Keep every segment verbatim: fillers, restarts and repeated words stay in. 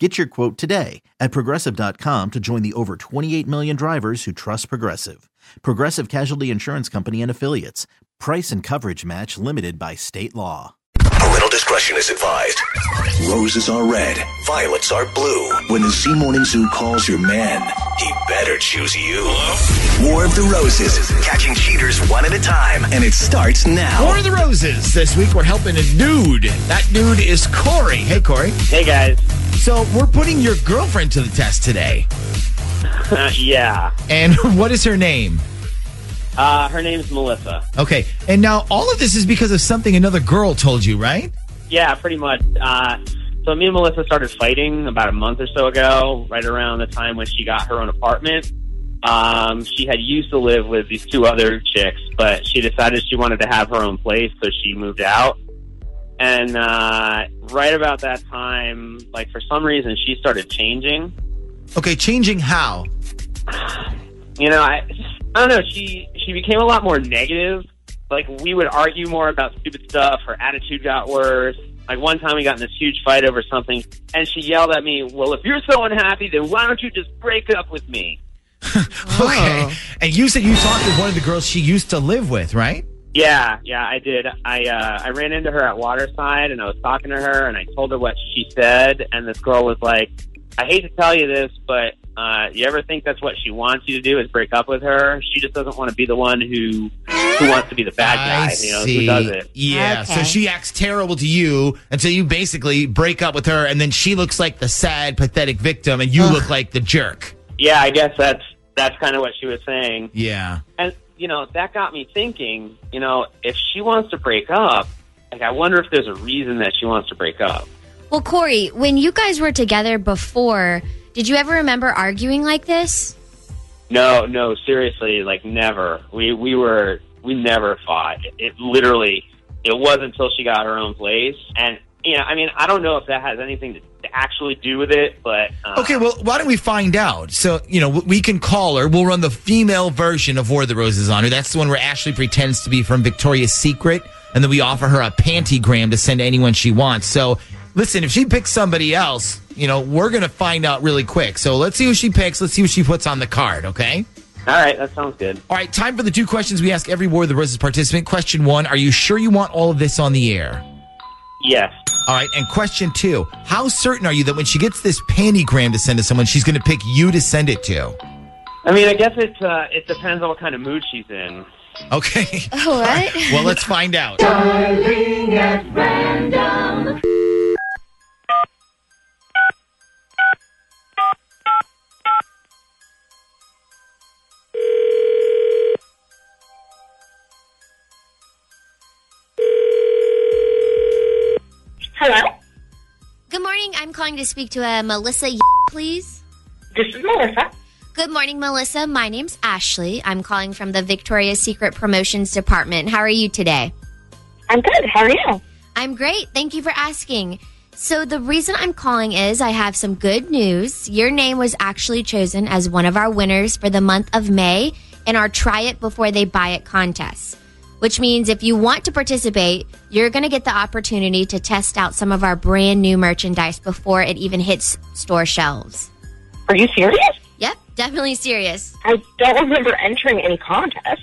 Get your quote today at Progressive dot com to join the over twenty-eight million drivers who trust Progressive. Progressive Casualty Insurance Company and Affiliates. Price and coverage match limited by state law. Parental discretion is advised. Roses are red. Violets are blue. When the Z Morning Zoo calls your man, he better choose you. Hello? War of the Roses. Catching cheaters one at a time. And it starts now. War of the Roses. This week we're helping a dude. That dude is Corey. Hey, Corey. Hey, guys. So we're putting your girlfriend to the test today. Uh, yeah. And what is her name? Uh, her name's Melissa. Okay. And now all of this is because of something another girl told you, right? Yeah, pretty much. Uh, so me and Melissa started fighting about a month or so ago, right around the time when she got her own apartment. Um, she had used to live with these two other chicks, but she decided she wanted to have her own place, so she moved out. And uh, right about that time, like for some reason, she started changing. Okay, changing how? You know, I I don't know. She she became a lot more negative. Like, we would argue more about stupid stuff. Her attitude got worse. Like, one time we got in this huge fight over something, and she yelled at me, "Well, if you're so unhappy, then why don't you just break up with me?" Okay. Oh. And you said you talked to one of the girls she used to live with, right? Yeah, yeah, I did. I uh, I ran into her at Waterside, and I was talking to her, and I told her what she said, and this girl was like, "I hate to tell you this, but uh, you ever think that's what she wants you to do is break up with her? She just doesn't want to be the one who who wants to be the bad guy, I you know, see. Who does it." Yeah, okay. So she acts terrible to you, and so you basically break up with her, and then she looks like the sad, pathetic victim, and you look like the jerk. Yeah, I guess that's that's kind of what she was saying. Yeah. And you know, that got me thinking, you know, if she wants to break up, like, I wonder if there's a reason that she wants to break up. Well, Corey, when you guys were together before, did you ever remember arguing like this? No, no, seriously, like, never. We we were, we never fought. It literally, it wasn't until she got her own place. And, you know, I mean, I don't know if that has anything to actually do with it, but uh, okay, well, why don't we find out? So, you know, we can call her. We'll run the female version of War of the Roses on her. That's the one where Ashley pretends to be from Victoria's Secret, and then we offer her a pantygram to send to anyone she wants. So, listen, if she picks somebody else, you know, we're going to find out really quick. So let's see who she picks. Let's see what she puts on the card, okay? All right, that sounds good. All right, time for the two questions we ask every War of the Roses participant. Question one, are you sure you want all of this on the air? Yes. All right, and question two, how certain are you that when she gets this pantygram to send to someone, she's going to pick you to send it to? I mean, I guess it, uh, it depends on what kind of mood she's in. Okay. All right. Well, let's find out. Darling at random. Hello? Good morning. I'm calling to speak to uh, Melissa, please. This is Melissa. Good morning, Melissa. My name's Ashley. I'm calling from the Victoria's Secret Promotions Department. How are you today? I'm good. How are you? I'm great. Thank you for asking. So the reason I'm calling is I have some good news. Your name was actually chosen as one of our winners for the month of May in our Try It Before They Buy It contest, which means if you want to participate, you're going to get the opportunity to test out some of our brand new merchandise before it even hits store shelves. Are you serious? Yep, definitely serious. I don't remember entering any contest.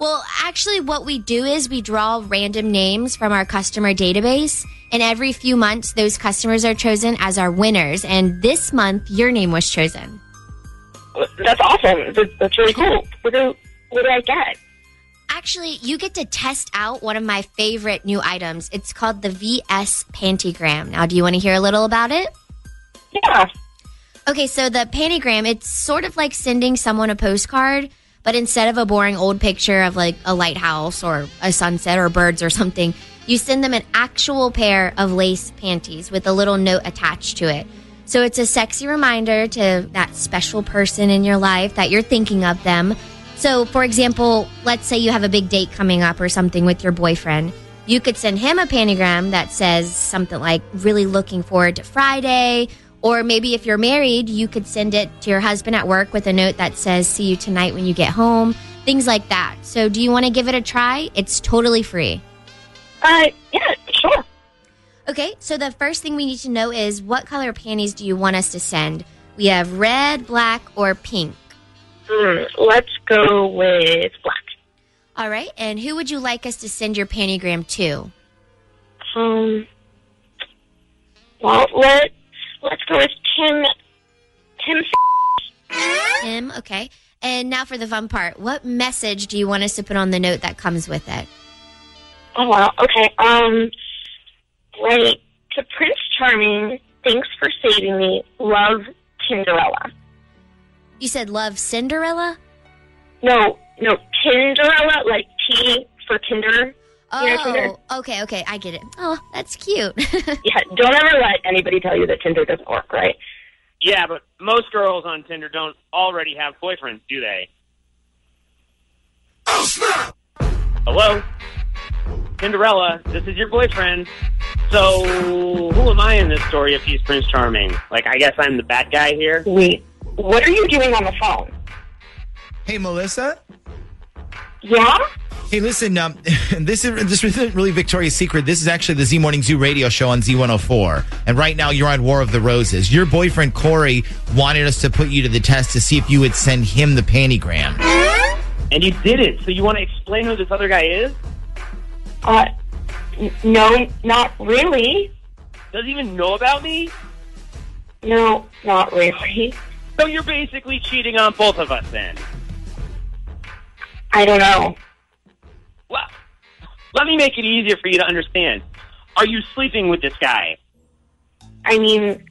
Well, actually, what we do is we draw random names from our customer database, and every few months, those customers are chosen as our winners, and this month, your name was chosen. That's awesome. That's really cool. What do, what do I get? Actually, you get to test out one of my favorite new items. It's called the V S Pantygram. Now, do you want to hear a little about it? Yeah. Okay, so the Pantygram, it's sort of like sending someone a postcard, but instead of a boring old picture of like a lighthouse or a sunset or birds or something, you send them an actual pair of lace panties with a little note attached to it. So it's a sexy reminder to that special person in your life that you're thinking of them. So, for example, let's say you have a big date coming up or something with your boyfriend. You could send him a pantygram that says something like, really looking forward to Friday. Or maybe if you're married, you could send it to your husband at work with a note that says, see you tonight when you get home. Things like that. So do you want to give it a try? It's totally free. Uh, yeah, sure. Okay, so the first thing we need to know is what color panties do you want us to send? We have red, black, or pink. Mm, let's go with black. All right, and who would you like us to send your pantygram to? Um, well, let, let's go with Tim. Tim. Tim, okay. And now for the fun part. What message do you want us to put on the note that comes with it? Oh, well, okay. Um, like, to Prince Charming, thanks for saving me. Love, Tinderella. You said love Cinderella? No, no, Tinderella, like T for Tinder. Oh, you know, Tinder? okay, okay, I get it. Oh, that's cute. Yeah, don't ever let anybody tell you that Tinder doesn't work, right? Yeah, but most girls on Tinder don't already have boyfriends, do they? Oh, snap! Hello? Cinderella, this is your boyfriend. So, who am I in this story if he's Prince Charming? Like, I guess I'm the bad guy here? Wait, what are you doing on the phone? Hey, Melissa? Yeah? Hey, listen, um, this, is, this isn't really Victoria's Secret. This is actually the Z Morning Zoo radio show on Z one oh four. And right now you're on War of the Roses. Your boyfriend, Corey, wanted us to put you to the test to see if you would send him the pantygram. And you didn't. So you want to explain who this other guy is? Uh, no, not really. Doesn't even know about me? No, not really. So you're basically cheating on both of us then? I don't know. Well, let me make it easier for you to understand. Are you sleeping with this guy? I mean,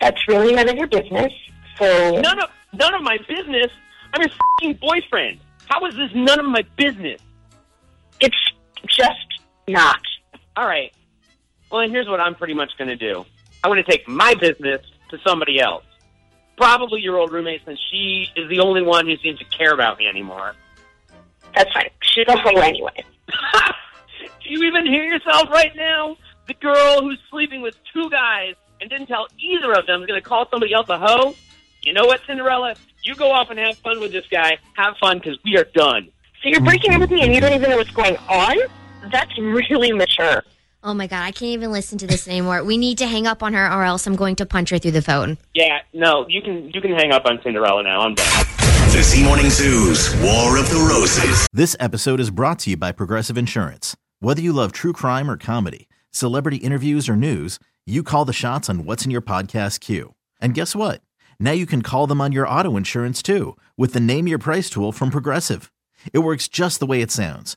that's really none of your business, so... None of, none of my business? I'm your f***ing boyfriend. How is this none of my business? It's just not. All right. Well, here's what I'm pretty much going to do. I'm going to take my business to somebody else. Probably your old roommate, since she is the only one who seems to care about me anymore. That's fine. She's a hoe anyway. Do you even hear yourself right now? The girl who's sleeping with two guys and didn't tell either of them is going to call somebody else a hoe? You know what, Cinderella? You go off and have fun with this guy. Have fun, because we are done. So you're breaking up with me and you don't even know what's going on? That's really mature. Oh, my God. I can't even listen to this anymore. We need to hang up on her or else I'm going to punch her through the phone. Yeah, no, you can you can hang up on Cinderella now. I'm done. The Z Morning Zoo's War of the Roses. This episode is brought to you by Progressive Insurance. Whether you love true crime or comedy, celebrity interviews or news, you call the shots on what's in your podcast queue. And guess what? Now you can call them on your auto insurance, too, with the Name Your Price tool from Progressive. It works just the way it sounds.